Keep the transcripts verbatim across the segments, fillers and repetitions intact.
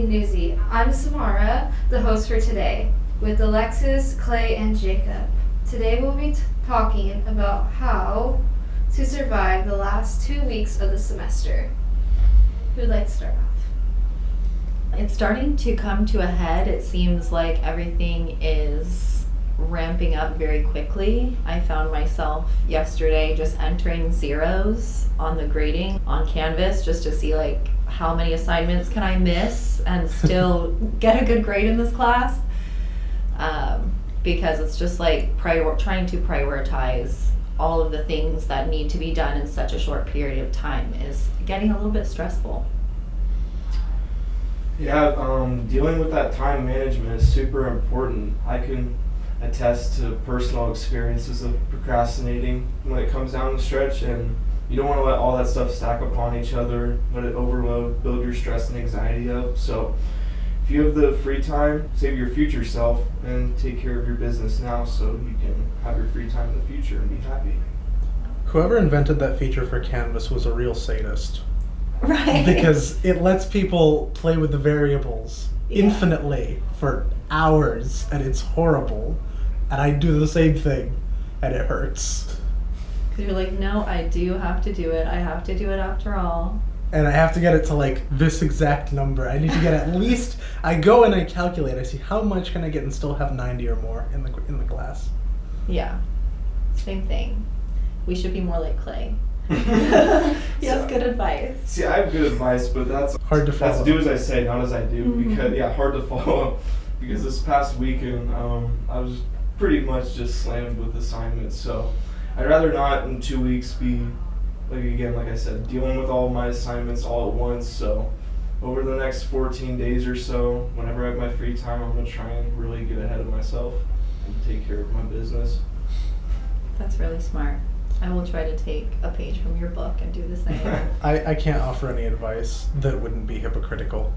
Something Newsy. I'm Xamara, the host for today, with Alexis, Clay, and Jacob. Today we'll be t- talking about how to survive the last two weeks of the semester. Who would like to start off? It's starting to come to a head. It seems like everything is ramping up very quickly. I found myself yesterday just entering zeros on the grading on Canvas just to see like how many assignments can I miss and still get a good grade in this class, um, because it's just like prior- trying to prioritize all of the things that need to be done in such a short period of time is getting a little bit stressful. Yeah, um, dealing with that time management is super important. I can attest to personal experiences of procrastinating when it comes down the stretch, and you don't want to let all that stuff stack upon each other, let it overload, build your stress and anxiety up. So if you have the free time, save your future self and take care of your business now so you can have your free time in the future and be happy. Whoever invented that feature for Canvas was a real sadist. Right. Because it lets people play with the variables yeah. infinitely for hours, and it's horrible. And I do the same thing, and it hurts. Because you're like, no, I do have to do it. I have to do it after all. And I have to get it to, like, this exact number. I need to get at least... I go and I calculate. I see how much can I get and still have ninety or more in the in the class. Yeah. Same thing. We should be more like Clay. Yes, so, good advice. See, I have good advice, but that's... Hard to follow. That's do as I say, not as I do. Mm-hmm. Because, yeah, hard to follow. Because this past weekend, um, I was pretty much just slammed with assignments, so... I'd rather not in two weeks be, like again, like I said, dealing with all my assignments all at once. So over the next fourteen days or so, whenever I have my free time, I'm going to try and really get ahead of myself and take care of my business. That's really smart. I will try to take a page from your book and do the same. I, I can't offer any advice that wouldn't be hypocritical.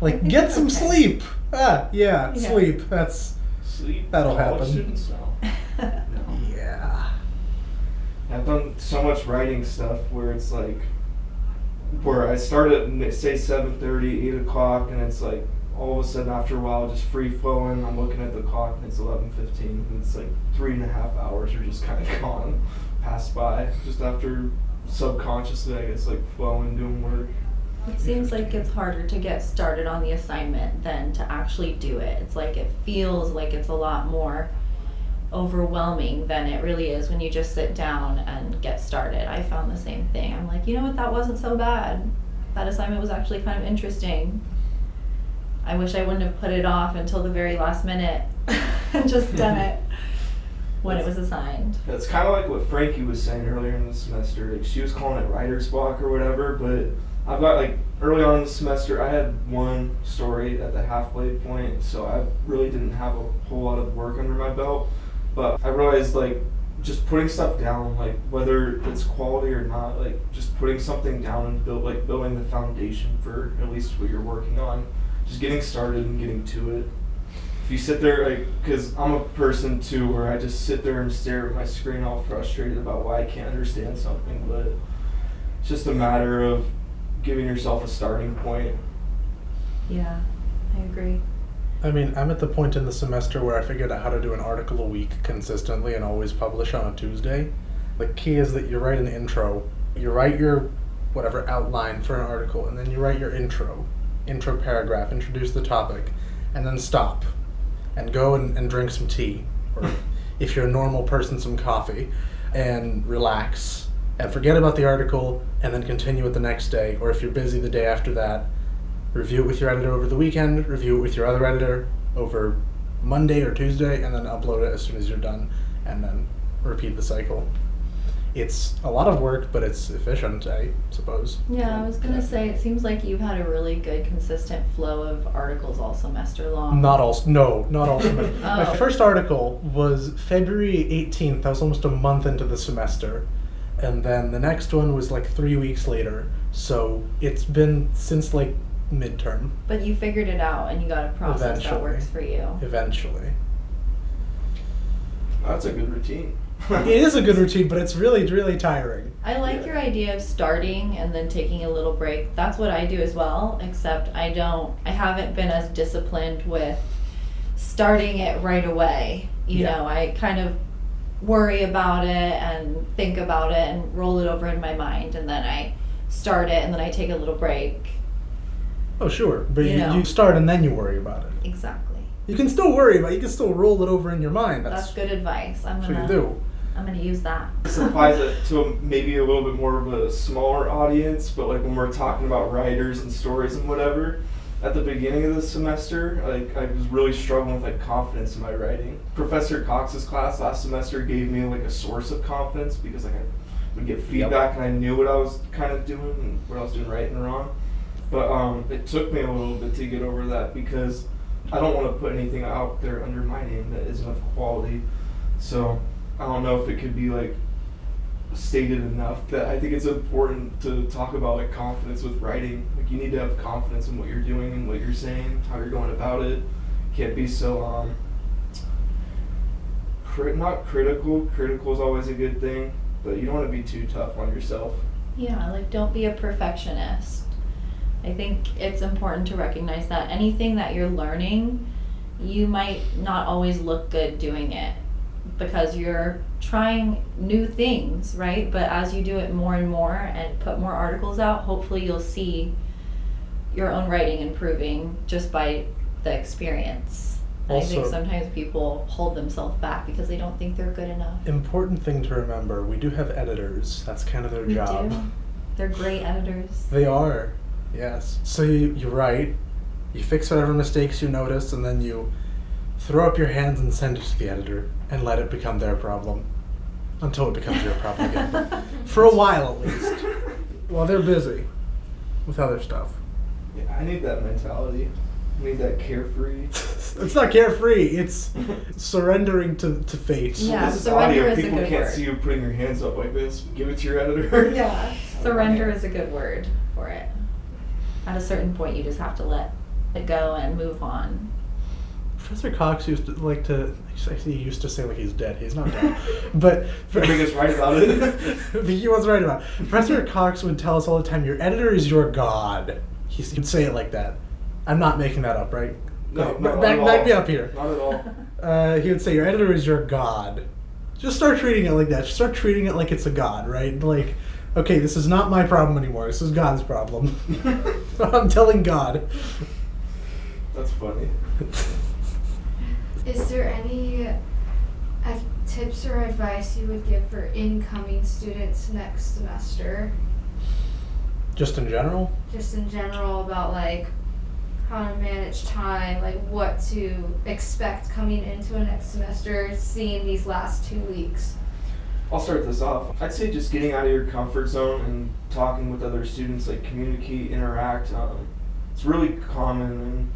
Like, get some okay. sleep. Ah, yeah, yeah, sleep. That's sleep. That'll happen. Students now. No. Yeah. I've done so much writing stuff where it's like, where I start at say seven thirty, eight o'clock, and it's like all of a sudden after a while just free flowing. I'm looking at the clock and it's eleven fifteen, and it's like three and a half hours are just kind of gone, passed by. Just after subconsciously, I guess, like flowing, doing work. It seems like it's harder to get started on the assignment than to actually do it. It's like it feels like it's a lot more overwhelming than it really is when you just sit down and get started. I found the same thing. I'm like, you know what, that wasn't so bad. That assignment was actually kind of interesting. I wish I wouldn't have put it off until the very last minute and just done it when that's, it was assigned. That's kind of like what Frankie was saying earlier in the semester. Like, she was calling it writer's block or whatever, but I've got like early on in the semester I had one story at the halfway point, so I really didn't have a whole lot of work under my belt. But I realized, like, just putting stuff down, like, whether it's quality or not, like, just putting something down and build, like, building the foundation for at least what you're working on. Just getting started and getting to it. If you sit there, like, because I'm a person, too, where I just sit there and stare at my screen all frustrated about why I can't understand something. But it's just a matter of giving yourself a starting point. Yeah, I agree. I mean, I'm at the point in the semester where I figured out how to do an article a week consistently and always publish on a Tuesday. The key is that you write an intro, you write your whatever outline for an article, and then you write your intro, intro paragraph, introduce the topic, and then stop and go and, and drink some tea, or if you're a normal person, some coffee, and relax and forget about the article and then continue it the next day, or if you're busy the day after that, review it with your editor over the weekend, review it with your other editor over Monday or Tuesday, and then upload it as soon as you're done, and then repeat the cycle. It's a lot of work, but it's efficient, I suppose. Yeah, I was going to say, it seems like you've had a really good, consistent flow of articles all semester long. Not all, no, not all semester. Oh. My first article was February eighteenth. That was almost a month into the semester. And then the next one was like three weeks later. So it's been since like midterm. But you figured it out and you got a process Eventually. That works for you. Eventually. That's a good routine. It is a good routine, but it's really, really tiring. I like yeah. your idea of starting and then taking a little break. That's what I do as well, except I don't, I haven't been as disciplined with starting it right away. You yeah. know, I kind of worry about it and think about it and roll it over in my mind, and then I start it and then I take a little break. Oh, sure. But you, you, know. you start and then you worry about it. Exactly. You can still worry about it. You can still roll it over in your mind. That's, that's good advice. I'm gonna, what you do. I'm going to use that. This applies it to a, maybe a little bit more of a smaller audience, but like when we're talking about writers and stories and whatever, at the beginning of the semester, like I was really struggling with like confidence in my writing. Professor Cox's class last semester gave me like a source of confidence because like I would get feedback yep. and I knew what I was kind of doing and what I was doing right and wrong. But um, it took me a little bit to get over that because I don't want to put anything out there under my name that isn't of quality. So I don't know if it could be like stated enough that I think it's important to talk about like confidence with writing. Like you need to have confidence in what you're doing and what you're saying, how you're going about it. Can't be so um cri- not critical. Critical is always a good thing, but you don't want to be too tough on yourself. Yeah, like don't be a perfectionist. I think it's important to recognize that anything that you're learning, you might not always look good doing it because you're trying new things, right? But as you do it more and more and put more articles out, hopefully you'll see your own writing improving just by the experience. Also, I think sometimes people hold themselves back because they don't think they're good enough. Important thing to remember, we do have editors. That's kind of their we job. Do. They're great editors. They are. Yes. So you, you write, you fix whatever mistakes you notice, and then you throw up your hands and send it to the editor and let it become their problem until it becomes your problem again. For a while, at least. While they're busy with other stuff. Yeah, I need that mentality. I need that carefree. It's not carefree. It's surrendering to, to fate. Yeah, this surrender is, is a good word. People can't see you putting your hands up like this. Give it to your editor. Yeah, surrender is a good word for it. At a certain point, you just have to let it go and move on. Professor Cox used to like to, he used to say like he's dead. He's not dead. But he was right about it. He was right about it. Professor Cox would tell us all the time, your editor is your god. He would say it like that. I'm not making that up, right? No, no, not at all. Back me up here. Not at all. Uh, he would say, your editor is your god. Just start treating it like that. Just start treating it like it's a god, right? Like, okay, this is not my problem anymore. This is God's problem. I'm telling God. That's funny. Is there any uh, tips or advice you would give for incoming students next semester? Just in general? Just in general about like how to manage time, like what to expect coming into a next semester, seeing these last two weeks. I'll start this off. I'd say just getting out of your comfort zone and talking with other students, like communicate, interact. Um, it's really common. And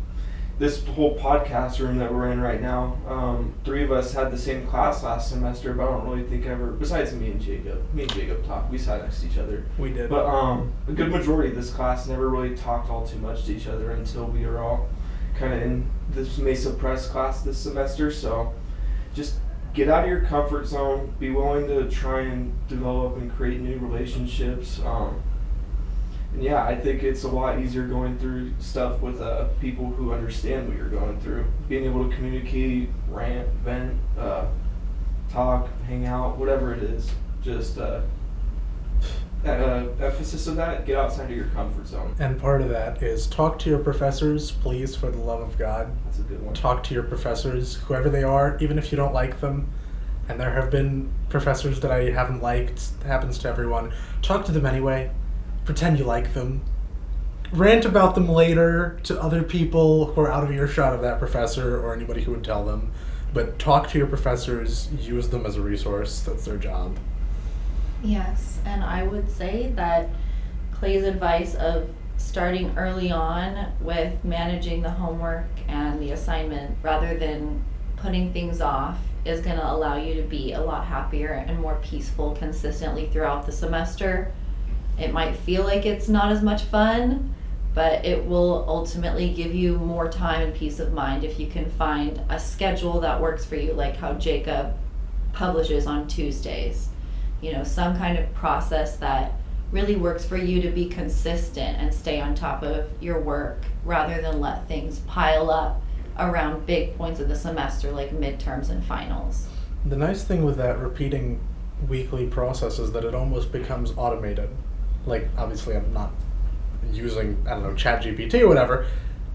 this whole podcast room that we're in right now, um, three of us had the same class last semester, but I don't really think ever, besides me and Jacob, me and Jacob talked, we sat next to each other. We did. But um, a good majority of this class never really talked all too much to each other until we were all kind of in this Mesa Press class this semester, so just get out of your comfort zone. Be willing to try and develop and create new relationships. Um, and yeah, I think it's a lot easier going through stuff with uh, people who understand what you're going through. Being able to communicate, rant, vent, uh, talk, hang out, whatever it is. Just uh, uh, emphasis of that, get outside of your comfort zone. And part of that is talk to your professors, please, for the love of God. That's a good one. Talk to your professors, whoever they are, even if you don't like them. And there have been professors that I haven't liked. It happens to everyone. Talk to them anyway. Pretend you like them. Rant about them later to other people who are out of earshot of that professor or anybody who would tell them. But talk to your professors. Use them as a resource. That's their job. Yes, and I would say that Clay's advice of starting early on with managing the homework and the assignment rather than putting things off is going to allow you to be a lot happier and more peaceful consistently throughout the semester. It might feel like it's not as much fun, but it will ultimately give you more time and peace of mind if you can find a schedule that works for you, like how Jacob publishes on Tuesdays. You know, some kind of process that really works for you to be consistent and stay on top of your work rather than let things pile up around big points of the semester like midterms and finals. The nice thing with that repeating weekly process is that it almost becomes automated. Like, obviously I'm not using, I don't know, ChatGPT or whatever.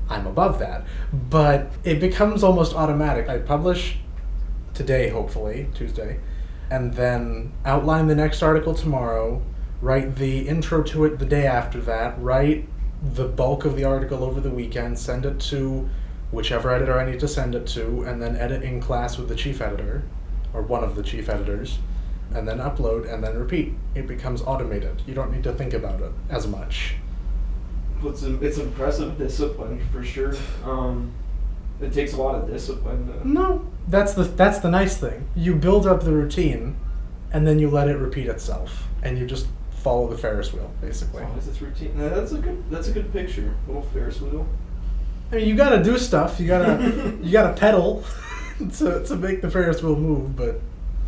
I'm above that. But it becomes almost automatic. I publish today, hopefully, Tuesday, and then outline the next article tomorrow, write the intro to it the day after that, write the bulk of the article over the weekend, send it to whichever editor I need to send it to, and then edit in class with the chief editor, or one of the chief editors, and then upload, and then repeat. It becomes automated. You don't need to think about it as much. It's, it's impressive discipline, for sure. Um, it takes a lot of discipline. To... No, that's the that's the nice thing. You build up the routine, and then you let it repeat itself, and you just follow the Ferris wheel, basically. As long as it's routine. No, that's a good that's a good picture. Little Ferris wheel. I mean, you gotta do stuff. You gotta you gotta pedal to to make the Ferris wheel move, but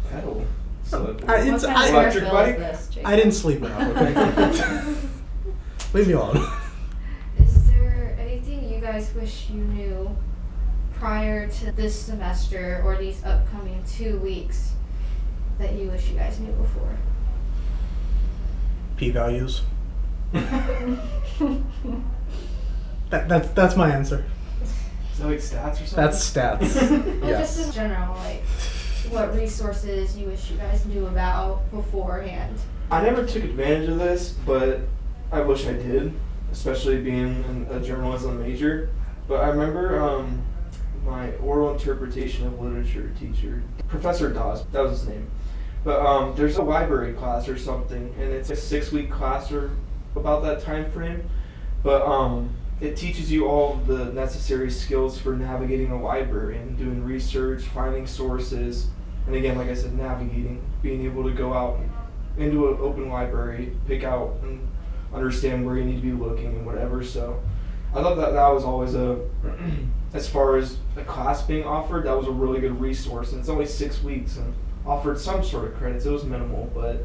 pedal. So I, it's what kind of electric bike. This, I didn't sleep enough. Okay, leave me alone. Is there anything you guys wish you knew prior to this semester or these upcoming two weeks that you wish you guys knew before? P-values. That, that's that's my answer. Is that like stats or something? That's stats. Well, yes. Just in general, like what resources you wish you guys knew about beforehand. I never took advantage of this, but I wish I did, especially being an, a journalism major. But I remember um, my oral interpretation of literature teacher, Professor Dawes, that was his name. But um, there's a library class or something, and it's a six-week class or about that time frame. But um, it teaches you all of the necessary skills for navigating a library and doing research, finding sources, and again, like I said, navigating, being able to go out into an open library, pick out and understand where you need to be looking and whatever. So I thought that that was always a, as far as a class being offered, that was a really good resource. And it's only six weeks and offered some sort of credits. It was minimal, but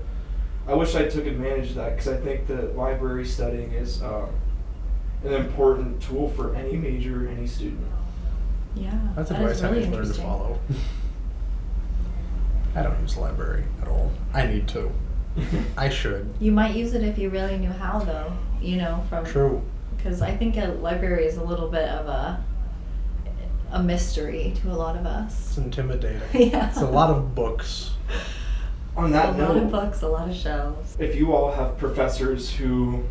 I wish I took advantage of that because I think that library studying is uh, an important tool for any major, any student. Yeah, that's advice I need to learn to follow. I don't use library at all. I need to. I should. You might use it if you really knew how, though. You know, from true. Because I think a library is a little bit of a a mystery to a lot of us. It's intimidating. Yeah. It's a lot of books. On that note, a lot of books, a lot of shelves. If you all have professors who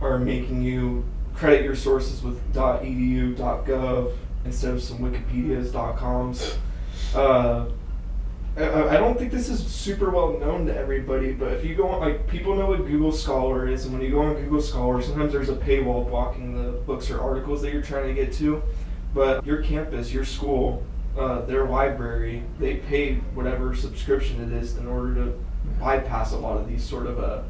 are making you credit your sources with .edu, .gov instead of some Wikipedias, .coms. Uh, I, I don't think this is super well known to everybody, but if you go on, like, people know what Google Scholar is, and when you go on Google Scholar, sometimes there's a paywall blocking the books or articles that you're trying to get to, but your campus, your school, uh, their library, they pay whatever subscription it is in order to bypass a lot of these sort of uh,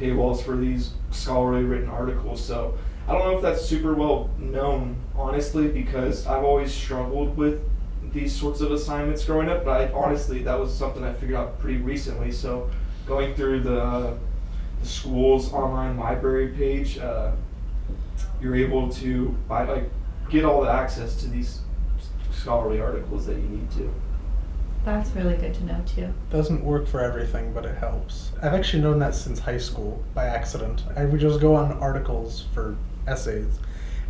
paywalls for these scholarly written articles, so I don't know if that's super well known, honestly, because I've always struggled with these sorts of assignments growing up, but I, honestly, that was something I figured out pretty recently. So going through the, uh, the school's online library page, uh, you're able to buy, like, get all the access to these scholarly articles that you need to. That's really good to know, too. Doesn't work for everything, but it helps. I've actually known that since high school, by accident. I would just go on articles for essays,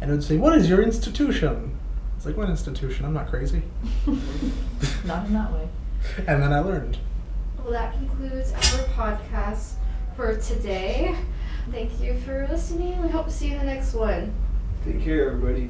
and it would say, what is your institution? It's like, what institution? I'm not crazy. Not in that way. And then I learned. Well, that concludes our podcast for today. Thank you for listening. We hope to see you in the next one. Take care, everybody.